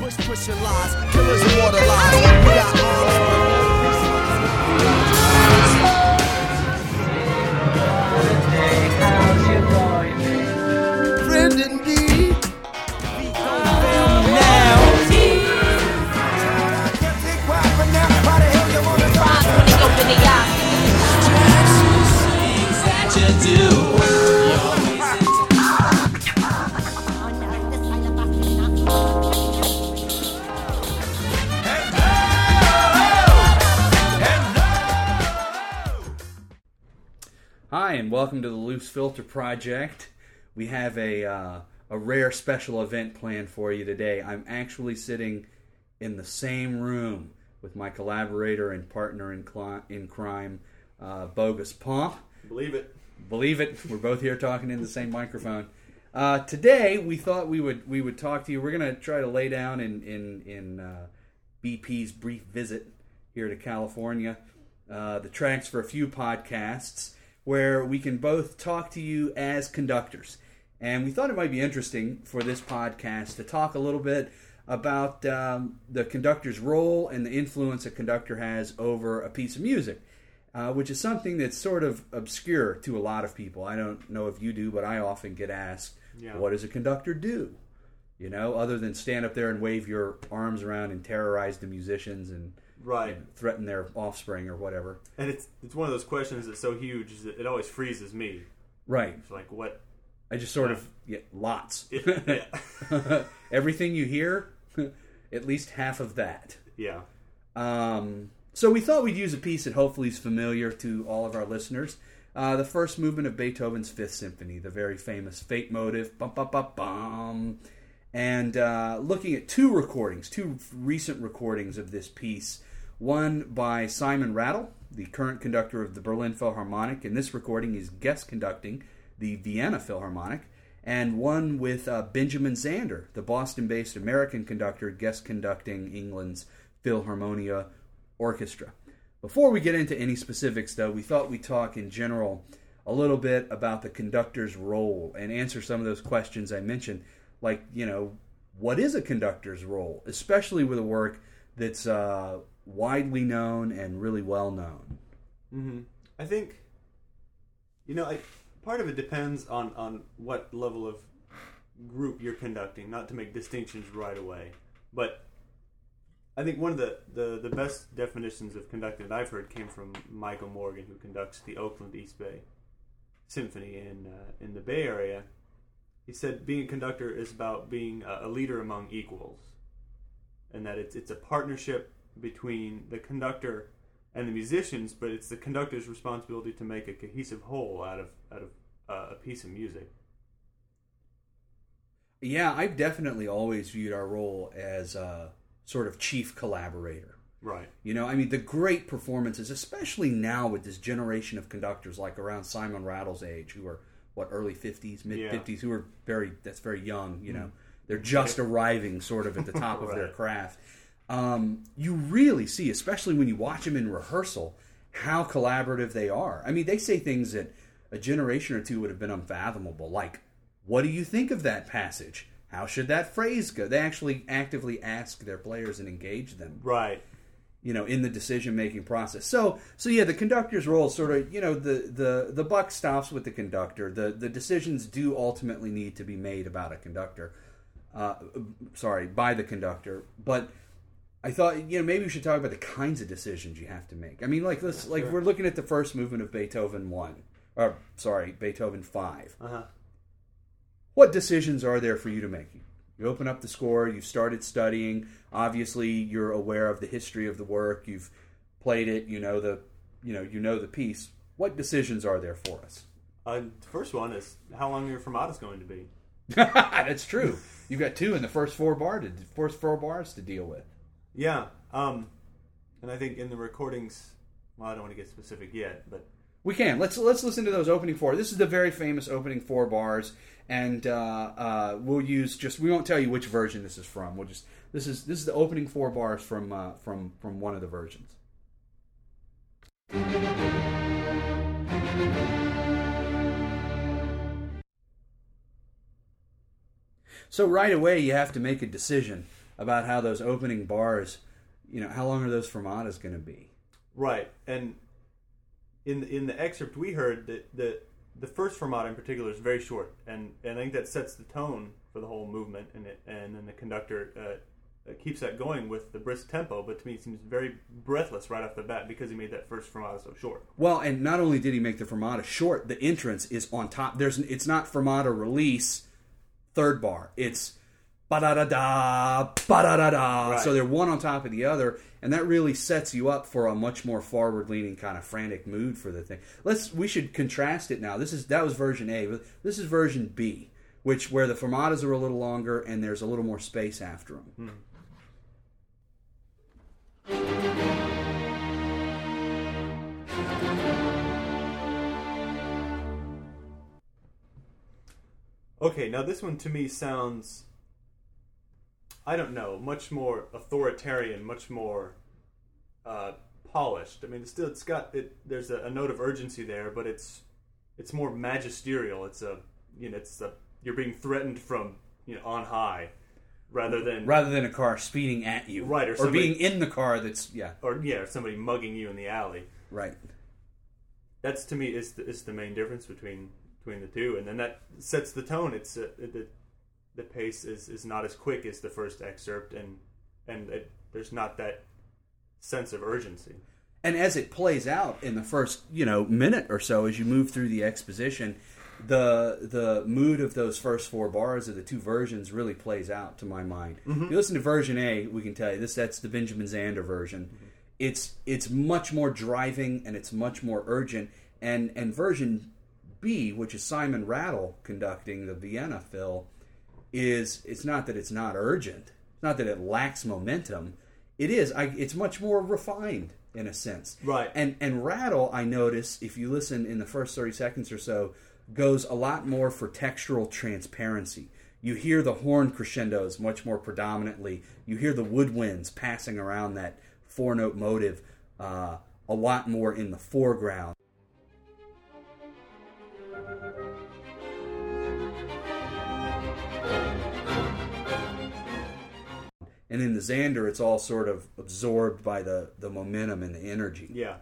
Bush pushing lies, killers immortalized. We got arms. Friend and me, we don't fail now. I can't take why, but now why the hell you wanna fight? Open the eye. Things that you do. Hi, and welcome to the Loose Filter Project. We have a rare special event planned for you today. I'm actually sitting in the same room with my collaborator and partner in crime, Bogus Pomp. Believe it. Believe it. We're both here talking in the same microphone. Today, we thought we would talk to you. We're going to try to lay down in BP's brief visit here to California the tracks for a few podcasts, where we can both talk to you as conductors. And we thought it might be interesting for this podcast to talk a little bit about the conductor's role and the influence a conductor has over a piece of music, which is something that's sort of obscure to a lot of people. I don't know if you do, but I often get asked, What does a conductor do? You know, other than stand up there and wave your arms around and terrorize the musicians and... Right, and threaten their offspring or whatever. And it's one of those questions that's so huge it always freezes me. Right, it's like what? I just sort of lots. Yeah. Everything you hear, at least half of that. Yeah. So we thought we'd use a piece that hopefully is familiar to all of our listeners. The first movement of Beethoven's Fifth Symphony, the very famous Fate motive, bum bum bum bum. And looking at two recent recordings of this piece. One by Simon Rattle, the current conductor of the Berlin Philharmonic. In this recording, he's guest conducting the Vienna Philharmonic. And one with Benjamin Zander, the Boston-based American conductor, guest conducting England's Philharmonia Orchestra. Before we get into any specifics, though, we thought we'd talk in general a little bit about the conductor's role and answer some of those questions I mentioned. Like, you know, what is a conductor's role, especially with a work that's... widely known and really well known. Mm-hmm. I think, part of it depends on what level of group you're conducting, not to make distinctions right away. But I think one of the best definitions of conductor that I've heard came from Michael Morgan, who conducts the Oakland East Bay Symphony in the Bay Area. He said being a conductor is about being a leader among equals, and that it's a partnership between the conductor and the musicians, but it's the conductor's responsibility to make a cohesive whole out of a piece of music. Yeah, I've definitely always viewed our role as a sort of chief collaborator. Right. You know, I mean, the great performances, especially now with this generation of conductors, like around Simon Rattle's age, who are, early 50s, mid-50s, who are very young, you know. They're just arriving sort of at the top of their craft. You really see, especially when you watch them in rehearsal, how collaborative they are. I mean, they say things that a generation or two would have been unfathomable, like, what do you think of that passage? How should that phrase go? They actually actively ask their players and engage them. Right. You know, in the decision-making process. So yeah, the conductor's role is sort of, the buck stops with the conductor. The decisions do ultimately need to be made about a conductor. By the conductor. But... I thought, maybe we should talk about the kinds of decisions you have to make. I mean, we're looking at the first movement of Beethoven 5. Uh-huh. What decisions are there for you to make? You open up the score, you've started studying, obviously you're aware of the history of the work, you've played it, you know the piece. What decisions are there for us? The first one is how long your fermata's going to be. That's true. You've got two in the first four bars to deal with. Yeah, and I think in the recordings, I don't want to get specific yet, but... We can. Let's listen to those opening four. This is the very famous opening four bars, and we'll use we won't tell you which version this is from. We'll just... This is the opening four bars from one of the versions. So right away, you have to make a decision about how those opening bars, you know, how long are those fermatas going to be? Right, and in the excerpt we heard that the first fermata in particular is very short, and I think that sets the tone for the whole movement, and then the conductor keeps that going with the brisk tempo, but to me it seems very breathless right off the bat because he made that first fermata so short. Well, and not only did he make the fermata short, the entrance is on top. It's not fermata release, third bar. It's ba-da-da-da, ba-da-da-da. Right. So they're one on top of the other, and that really sets you up for a much more forward-leaning kind of frantic mood for the thing. We should contrast it now. That was version A, but this is version B, where the fermatas are a little longer and there's a little more space after them. Hmm. Okay, now this one to me sounds, I don't know, much more authoritarian, much more polished. I mean, there's a note of urgency there, but it's more magisterial. You're being threatened from on high. Rather than a car speeding at you, right, or somebody, being in the car or somebody mugging you in the alley, right. That's to me is the main difference between the two, and then that sets the tone. It's the pace is not as quick as the first excerpt, and there's not that sense of urgency. And as it plays out in the first minute or so, as you move through the exposition, the mood of those first four bars of the two versions really plays out to my mind. Mm-hmm. If you listen to version A, we can tell you that's the Benjamin Zander version. Mm-hmm. It's much more driving and it's much more urgent. And version B, which is Simon Rattle conducting the Vienna Phil, it's not that it's not urgent. It's not that it lacks momentum. It is. It's much more refined in a sense. Right. And Rattle, I notice, if you listen in the first 30 seconds or so, goes a lot more for textural transparency. You hear the horn crescendos much more predominantly. You hear the woodwinds passing around that four-note motive a lot more in the foreground. And in the Zander, it's all sort of absorbed by the momentum and the energy. Yeah.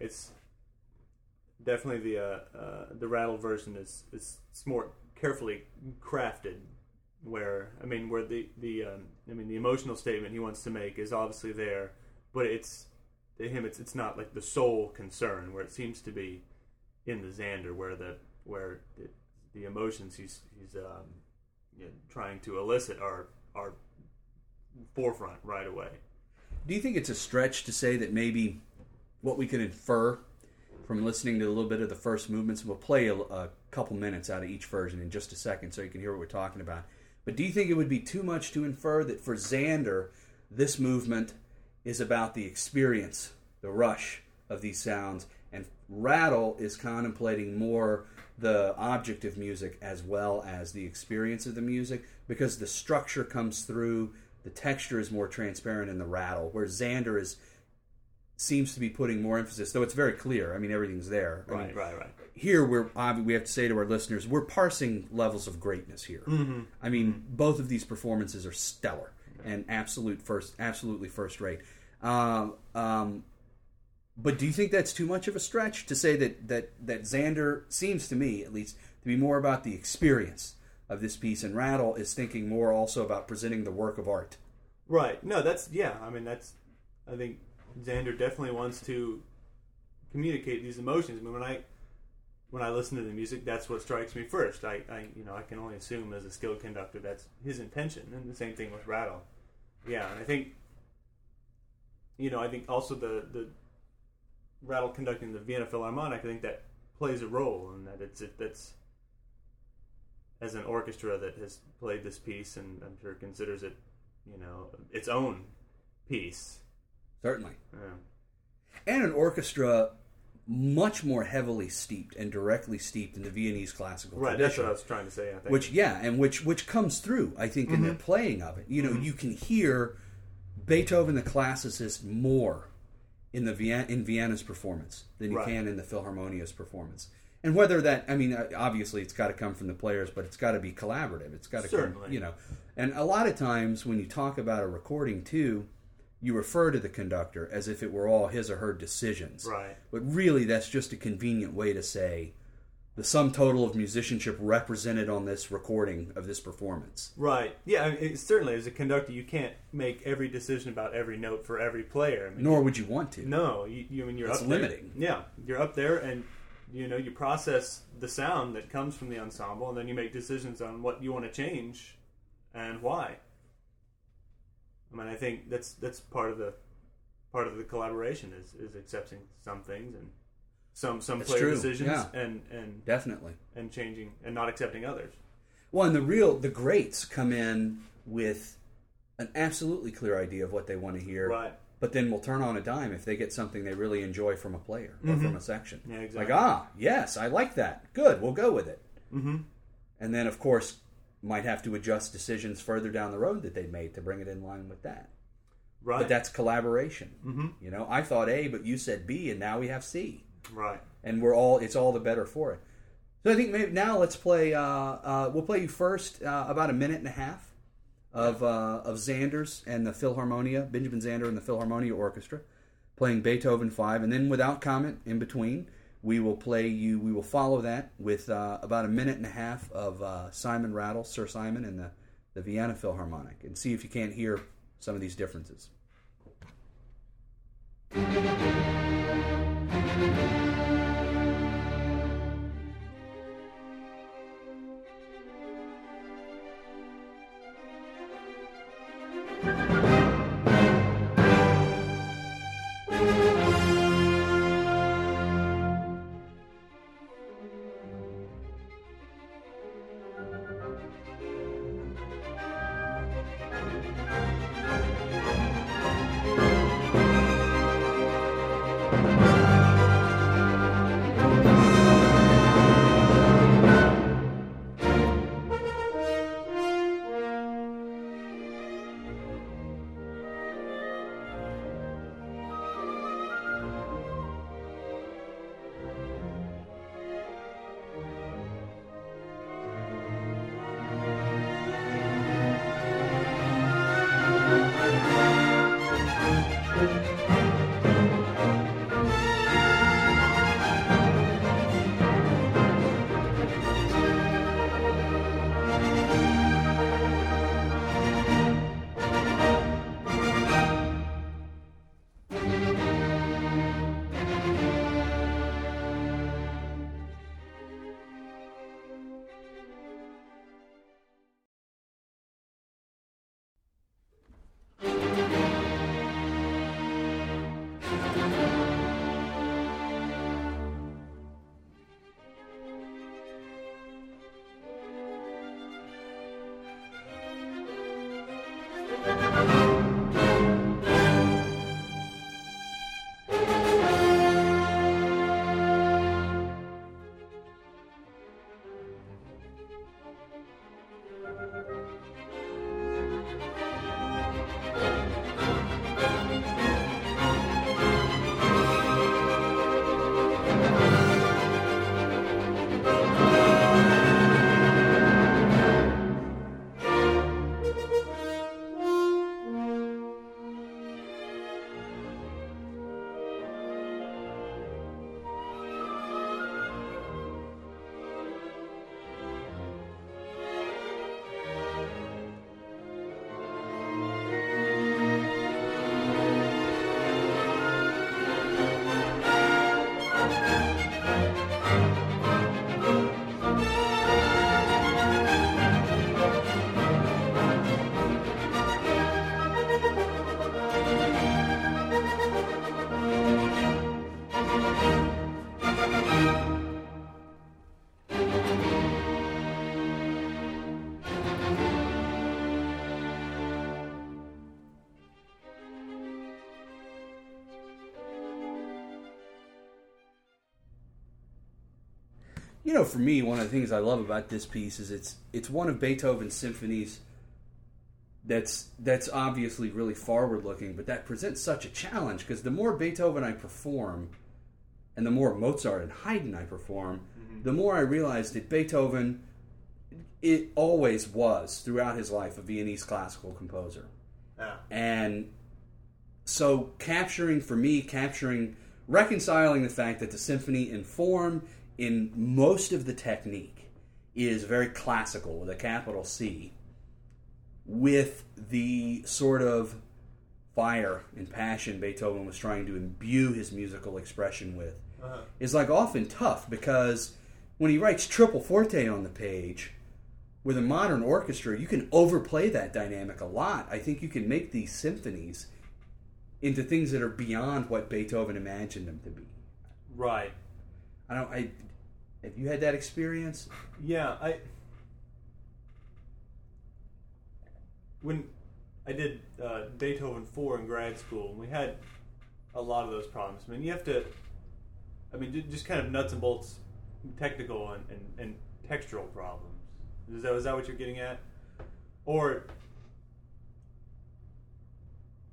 It's definitely the Rattle version is more carefully crafted. The emotional statement he wants to make is obviously there, but it's to him it's not like the sole concern where it seems to be in the Zander, where the emotions he's trying to elicit are forefront right away. Do you think it's a stretch to say that maybe what we can infer from listening to a little bit of the first movements, we'll play a couple minutes out of each version in just a second so you can hear what we're talking about. But do you think it would be too much to infer that for Zander, this movement is about the experience, the rush of these sounds, and Rattle is contemplating more the object of music as well as the experience of the music, because the structure comes through, the texture is more transparent in the Rattle, where Zander seems to be putting more emphasis, though it's very clear. I mean, everything's there. Right. Here, we have to say to our listeners, we're parsing levels of greatness here. Mm-hmm. I mean, mm-hmm. Both of these performances are stellar and absolutely first rate. But do you think that's too much of a stretch to say that Zander seems to me, at least, to be more about the experience of this piece, and Rattle is thinking more also about presenting the work of art? Right. No, I think Zander definitely wants to communicate these emotions. I mean, when I listen to the music, that's what strikes me first. I can only assume as a skilled conductor that's his intention, and the same thing with Rattle. Yeah, and I think also the Rattle conducting the Vienna Philharmonic, I think that plays a role in that. That's as an orchestra that has played this piece, and I'm sure considers it, its own piece. Certainly. Yeah. And an orchestra much more heavily steeped and directly steeped in the Viennese classical tradition. Right, that's what I was trying to say, I think. Which comes through, I think, mm-hmm. in the playing of it. You know, mm-hmm. you can hear Beethoven the classicist more in Vienna's performance than you can in the Philharmonia's performance. And whether that, I mean, obviously it's got to come from the players, but it's got to be collaborative. It's got to come, you know. And a lot of times when you talk about a recording too, you refer to the conductor as if it were all his or her decisions. Right. But really that's just a convenient way to say the sum total of musicianship represented on this recording of this performance. Right. Yeah, I mean, certainly as a conductor you can't make every decision about every note for every player. I mean, nor would you want to. No. You mean, you're up there. It's limiting. Yeah. You're up there and... You know, you process the sound that comes from the ensemble, and then you make decisions on what you want to change and why. I mean, I think that's part of the collaboration is accepting some things and some player decisions and definitely and changing and not accepting others. Well, and the greats come in with an absolutely clear idea of what they want to hear. Right. But then we'll turn on a dime if they get something they really enjoy from a player or from a section. Yeah, exactly. Like, yes, I like that. Good, we'll go with it. Mm-hmm. And then, of course, might have to adjust decisions further down the road that they made to bring it in line with that. Right. But that's collaboration. Mm-hmm. You know, I thought A, but you said B, and now we have C. Right. And it's all the better for it. So I think maybe now let's play, we'll play you first about a minute and a half. Of Zander's and the Philharmonia, Benjamin Zander and the Philharmonia Orchestra, playing Beethoven 5, and then without comment in between, we will follow that with about a minute and a half of Simon Rattle, Sir Simon, and the Vienna Philharmonic, and see if you can't hear some of these differences. You know, for me, one of the things I love about this piece is it's one of Beethoven's symphonies that's obviously really forward-looking, but that presents such a challenge, because the more Beethoven I perform, and the more Mozart and Haydn I perform, mm-hmm. the more I realize that Beethoven, it always was, throughout his life, a Viennese classical composer. Yeah. And so reconciling the fact that the symphony in form, in most of the technique, is very classical, with a capital C, with the sort of fire and passion Beethoven was trying to imbue his musical expression with, uh-huh. is like often tough, because when he writes triple forte on the page, with a modern orchestra, you can overplay that dynamic a lot. I think you can make these symphonies into things that are beyond what Beethoven imagined them to be. Right. Have you had that experience? Yeah, when I did Beethoven 4 in grad school, we had a lot of those problems. I mean, you have to, just kind of nuts and bolts, technical and textural problems. Is that what you're getting at? Or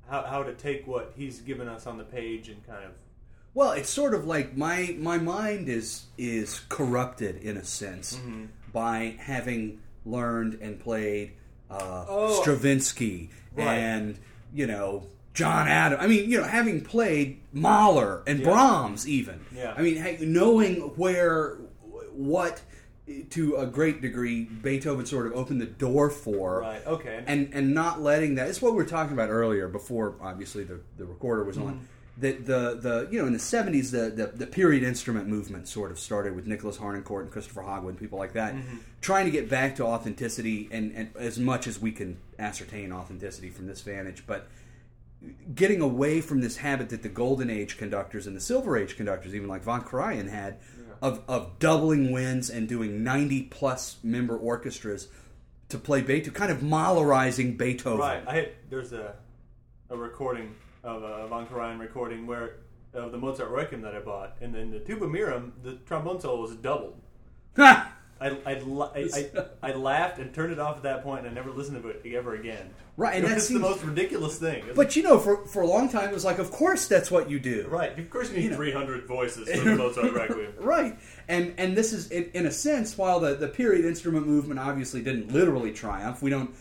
how to take what he's given us on the page and kind of... Well, it's sort of like my mind is corrupted, in a sense, mm-hmm. by having learned and played Stravinsky right. and, John Adams. Having played Mahler and yeah. Brahms, even. Yeah. Knowing what... to a great degree, Beethoven sort of opened the door for. Right, okay. And not letting that... It's what we were talking about earlier, before, obviously, the recorder was mm-hmm. on. That in the 70s, the period instrument movement sort of started with Nicholas Harnoncourt and Christopher Hogwood and people like that, mm-hmm. trying to get back to authenticity, and as much as we can ascertain authenticity from this vantage, but getting away from this habit that the Golden Age conductors and the Silver Age conductors, even like von Karajan, had... Of doubling winds and doing 90-plus member orchestras to play Beethoven, kind of Mahlerizing Beethoven. Right. There's a recording of a von Karajan recording of the Mozart Requiem that I bought, and then the Tuba Mirum, the trombone solo was doubled. I laughed and turned it off at that point, and I never listened to it ever again. Right, and that's the most ridiculous thing. But for a long time, it was like, of course, that's what you do. Right, of course, you need 300 voices for the Mozart Requiem. Right, and this is in a sense, while the period instrument movement obviously didn't literally triumph. We don't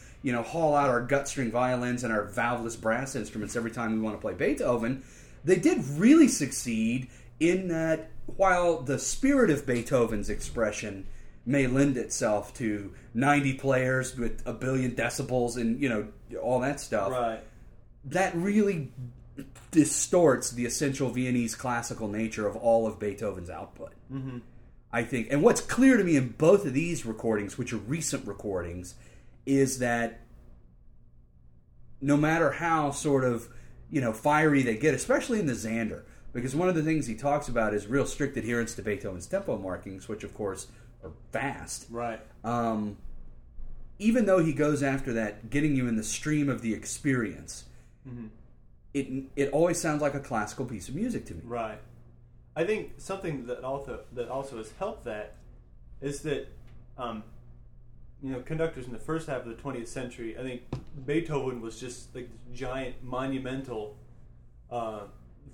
haul out our gut string violins and our valveless brass instruments every time we want to play Beethoven. They did really succeed in that, while the spirit of Beethoven's expression may lend itself to 90 players with a billion decibels and, all that stuff. Right. That really distorts the essential Viennese classical nature of all of Beethoven's output, mm-hmm. I think. And what's clear to me in both of these recordings, which are recent recordings, is that no matter how sort of, fiery they get, especially in the Zander, because one of the things he talks about is real strict adherence to Beethoven's tempo markings, which, of course... fast. Right. Even though he goes after that, getting you in the stream of the experience, mm-hmm. it always sounds like a classical piece of music to me. Right. I think something that also has helped that is that, conductors in the first half of the 20th century, I think Beethoven was just like this giant, monumental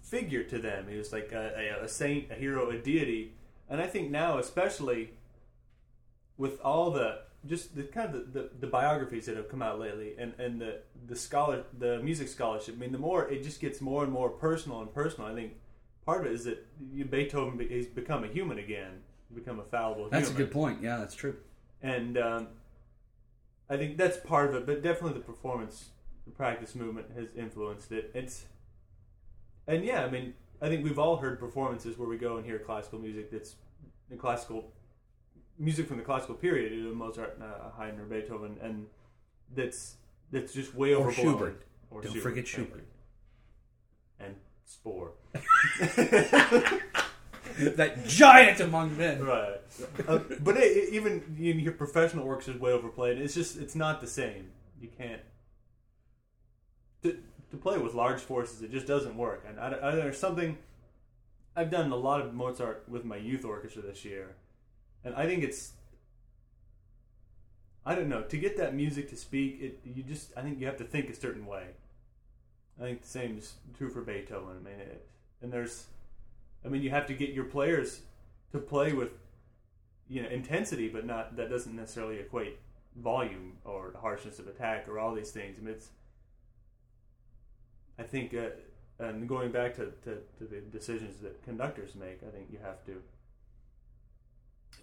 figure to them. He was like a saint, a hero, a deity. And I think now, especially... with all the biographies that have come out lately and the music scholarship, the more it just gets more and more personal and personal. I think part of it is that Beethoven has become a human again, become a fallible human. That's a good point. Yeah, that's true. And I think that's part of it, but definitely the performance, the practice movement has influenced it. I think we've all heard performances where we go and hear classical music that's the classical. Music from the classical period, Mozart, Haydn, or Beethoven, and that's just way overblown. Schubert. Don't forget Schubert. And Spohr. That giant among men. Right. But even your professional works is way overplayed. It's just, it's not the same. You can't... To play with large forces, it just doesn't work. And there's something... I've done a lot of Mozart with my youth orchestra this year, and I think it's I don't know, to get that music to speak, I think you have to think a certain way. I think the same is true for Beethoven. I mean, you have to get your players to play with, intensity, but that doesn't necessarily equate volume or the harshness of attack or all these things. I mean, I think, and going back to the decisions that conductors make, I think you have to.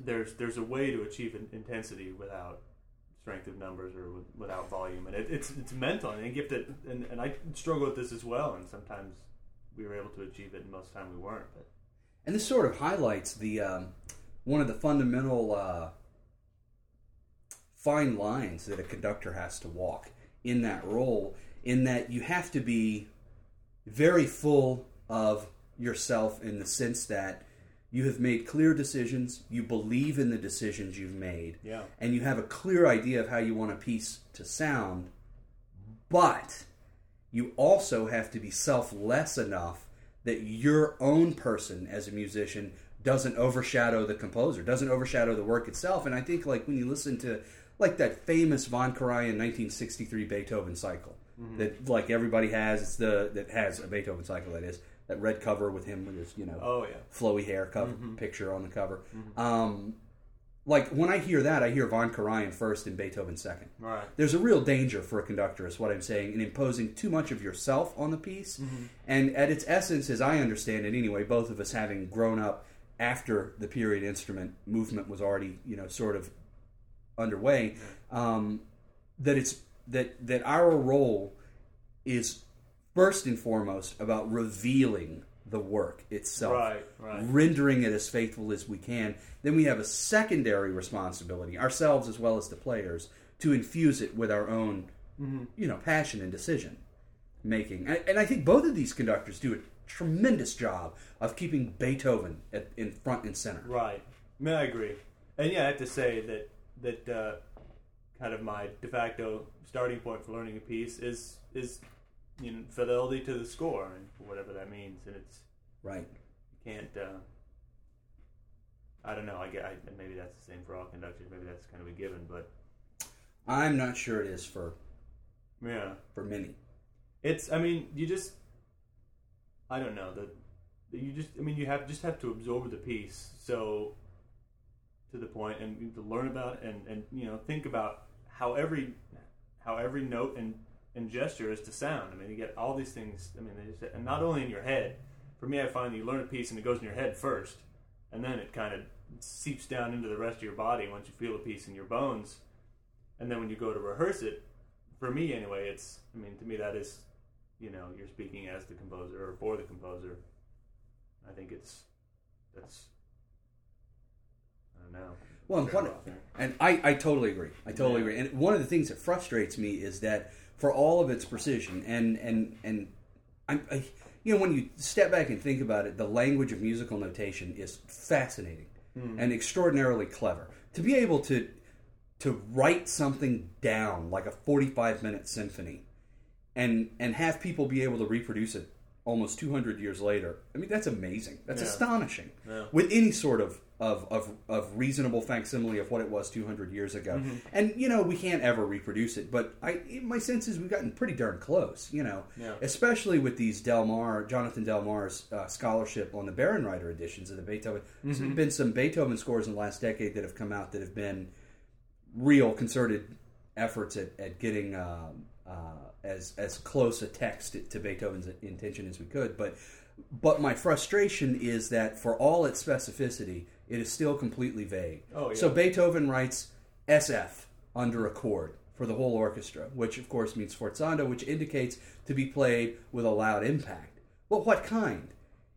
There's a way to achieve intensity without strength of numbers or without volume, and it's mental. I think you have to, and I struggle with this as well. And sometimes we were able to achieve it, and most of the time we weren't. But. And this sort of highlights the one of the fundamental fine lines that a conductor has to walk in that role. In that you have to be very full of yourself in the sense that you have made clear decisions, you believe in the decisions you've made, and you have a clear idea of how you want a piece to sound, but you also have to be selfless enough that your own person as a musician doesn't overshadow the composer, doesn't overshadow the work itself. And I think when you listen to that famous von Karajan 1963 Beethoven cycle, that everybody has, that has a Beethoven cycle, that is, that red cover with him with his, flowy hair cover picture on the cover. Mm-hmm. When I hear that, I hear von Karajan first and Beethoven second. Right. There's a real danger for a conductor, is what I'm saying, in imposing too much of yourself on the piece. Mm-hmm. And at its essence, as I understand it anyway, both of us having grown up after the period instrument movement was already, sort of underway, that our role is first and foremost about revealing the work itself, rendering it as faithful as we can. Then we have a secondary responsibility, ourselves as well as the players, to infuse it with our own, passion and decision making. And I think both of these conductors do a tremendous job of keeping Beethoven in front and center. Right. I mean, I agree. And I have to say that kind of my de facto starting point for learning a piece is fidelity to the score and whatever that means, and it's right. You can't. I don't know. Maybe that's the same for all conductors. Maybe that's kind of a given, but I'm not sure it is for many. It's. I mean, you just. I don't know that you just. I mean, you have to absorb the piece so to the point, and to learn about it and think about how every note and gesture is to sound. I mean, you get all these things. I mean, and not only in your head. For me, I find that you learn a piece and it goes in your head first, and then it kind of seeps down into the rest of your body once you feel a piece in your bones. And then when you go to rehearse it, for me anyway, to me that is, you're speaking as the composer or for the composer. I think that's. I don't know. Well, I totally agree. And one of the things that frustrates me is that for all of its precision, and when you step back and think about it, the language of musical notation is fascinating and extraordinarily clever. To be able to write something down like a 45-minute symphony, and have people be able to reproduce it almost 200 years later. I mean, that's amazing. That's astonishing. Yeah. With any sort of reasonable facsimile of what it was 200 years ago. Mm-hmm. And, we can't ever reproduce it, but my sense is we've gotten pretty darn close, Especially with these Jonathan Del Mar's scholarship on the Berenreiter editions of the Beethoven. Mm-hmm. There's been some Beethoven scores in the last decade that have come out that have been real concerted efforts at getting as close a text to Beethoven's intention as we could, but my frustration is that for all its specificity, it is still completely vague. Oh, yeah. So Beethoven writes SF under a chord for the whole orchestra, which of course means forzando, which indicates to be played with a loud impact. Well, what kind?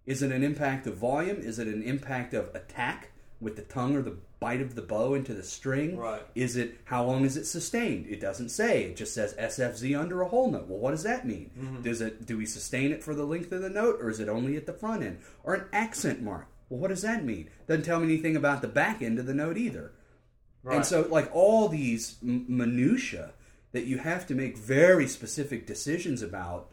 Is it an impact of volume? Is it an impact of attack with the tongue or the bite of the bow into the string? Right. Is it, how long is it sustained? It doesn't say. It just says SFZ under a whole note. Well, what does that mean? Mm-hmm. Do we sustain it for the length of the note, or is it only at the front end? Or an accent mark. Well, what does that mean? Doesn't tell me anything about the back end of the note either. Right. And so, all these minutiae that you have to make very specific decisions about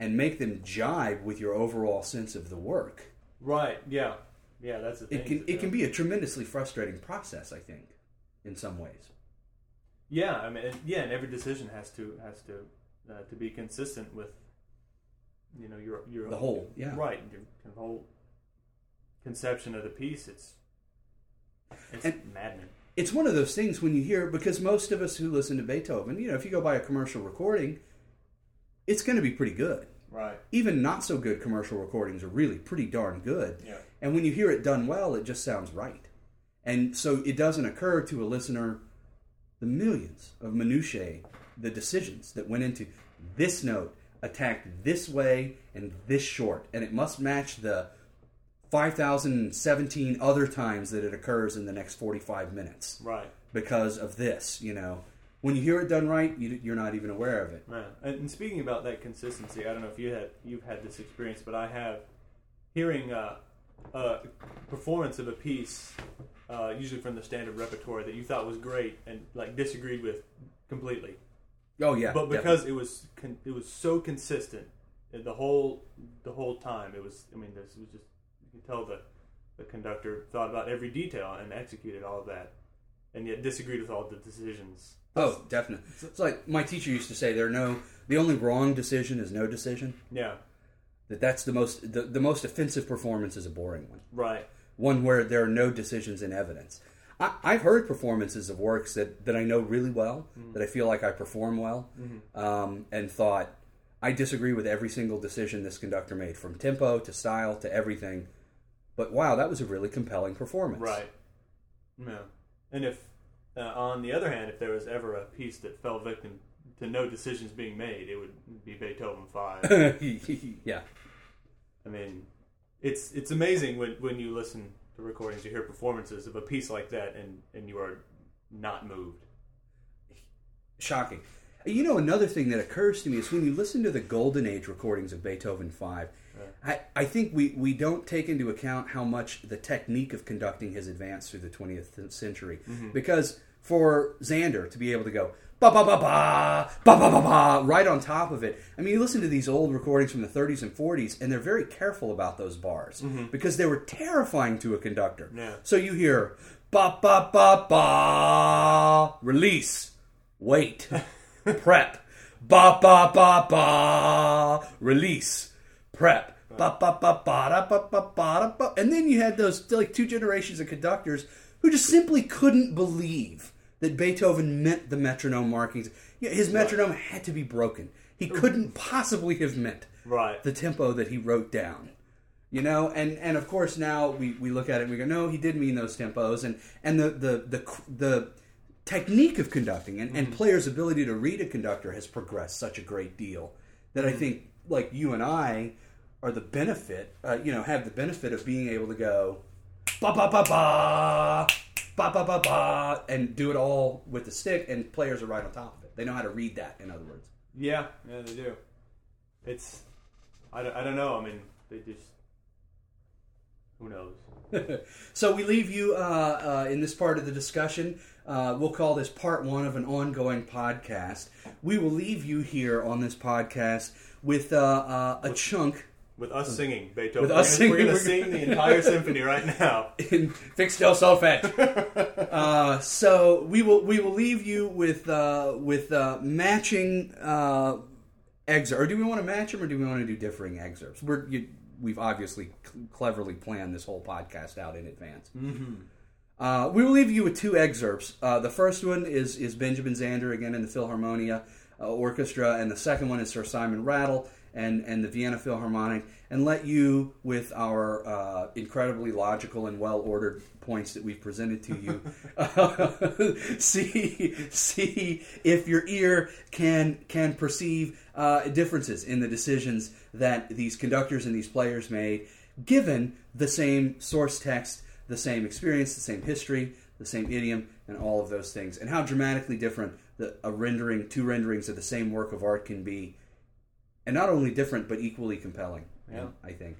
and make them jibe with your overall sense of the work. Right, yeah. Yeah, that's the thing. It can be a tremendously frustrating process, I think, in some ways. Yeah, I mean, and every decision has to be consistent with, you know, your the whole, yeah, right, your kind of whole conception of the piece. It's maddening. It's one of those things when you hear, because most of us who listen to Beethoven, you know, if you go buy a commercial recording, it's going to be pretty good. Right. Even not so good commercial recordings are really pretty darn good. Yeah. And when you hear it done well, it just sounds right. And so it doesn't occur to a listener the millions of minutiae, the decisions that went into this note, attacked this way and this short, and it must match the 5,017 other times that it occurs in the next 45 minutes. Right. Because of this, you know. When you hear it done right, you're not even aware of it. Right. And speaking about that consistency, I don't know if you've had this experience, but I have. Hearing a performance of a piece, usually from the standard repertoire, that you thought was great and like disagreed with completely. Oh yeah. But because definitely. it was so consistent the whole time, it was. I mean, this was just. You can tell the conductor thought about every detail and executed all of that, and yet disagreed with all the decisions. Oh, definitely. It's like my teacher used to say, the only wrong decision is no decision. Yeah. That's the most offensive performance is a boring one. Right. One where there are no decisions in evidence. I've heard performances of works that I know really well, mm-hmm. that I feel like I perform well, mm-hmm. And thought, I disagree with every single decision this conductor made, from tempo to style to everything. But wow, that was a really compelling performance. Right. Yeah. And if... on the other hand, if there was ever a piece that fell victim to no decisions being made, it would be Beethoven 5. Yeah. I mean, it's amazing when you listen to recordings, you hear performances of a piece like that, and you are not moved. Shocking. You know, another thing that occurs to me is when you listen to the Golden Age recordings of Beethoven 5, right. I think we don't take into account how much the technique of conducting has advanced through the 20th century. Mm-hmm. Because for Zander to be able to go, ba-ba-ba-ba, ba-ba-ba-ba, right on top of it. I mean, you listen to these old recordings from the 30s and 40s, and they're very careful about those bars. Mm-hmm. Because they were terrifying to a conductor. Yeah. So you hear, ba-ba-ba-ba, release, wait. Prep, ba ba ba ba. Release, prep, ba ba ba ba da ba ba ba da. And then you had those like two generations of conductors who just simply couldn't believe that Beethoven meant the metronome markings. His metronome had to be broken. He couldn't possibly have meant the tempo that he wrote down. You know, and of course now we look at it and we go, no, he did mean those tempos, and the technique of conducting and players' ability to read a conductor has progressed such a great deal that I think, like, you and I are the benefit, have the benefit of being able to go ba-ba-ba-ba, ba-ba-ba-ba, and do it all with the stick, and players are right on top of it. They know how to read that, in other words. Yeah, yeah, they do. It's, I don't know, I mean, they just, who knows? So we leave you in this part of the discussion. We'll call this part one of an ongoing podcast. We will leave you here on this podcast with a chunk. With us singing Beethoven. We're going to sing the entire symphony right now. In fixed del solfege. So we will leave you with matching excerpts. Or do we want to match them, or do we want to do differing excerpts? We've obviously cleverly planned this whole podcast out in advance. Mm-hmm. We will leave you with two excerpts. The first one is Benjamin Zander, again, in the Philharmonia Orchestra, and the second one is Sir Simon Rattle and the Vienna Philharmonic, and let you, with our incredibly logical and well-ordered points that we've presented to you, see if your ear can perceive differences in the decisions that these conductors and these players made, given the same source text, the same experience, the same history, the same idiom, and all of those things, and how dramatically different two renderings of the same work of art can be. And not only different, but equally compelling, yeah. I think.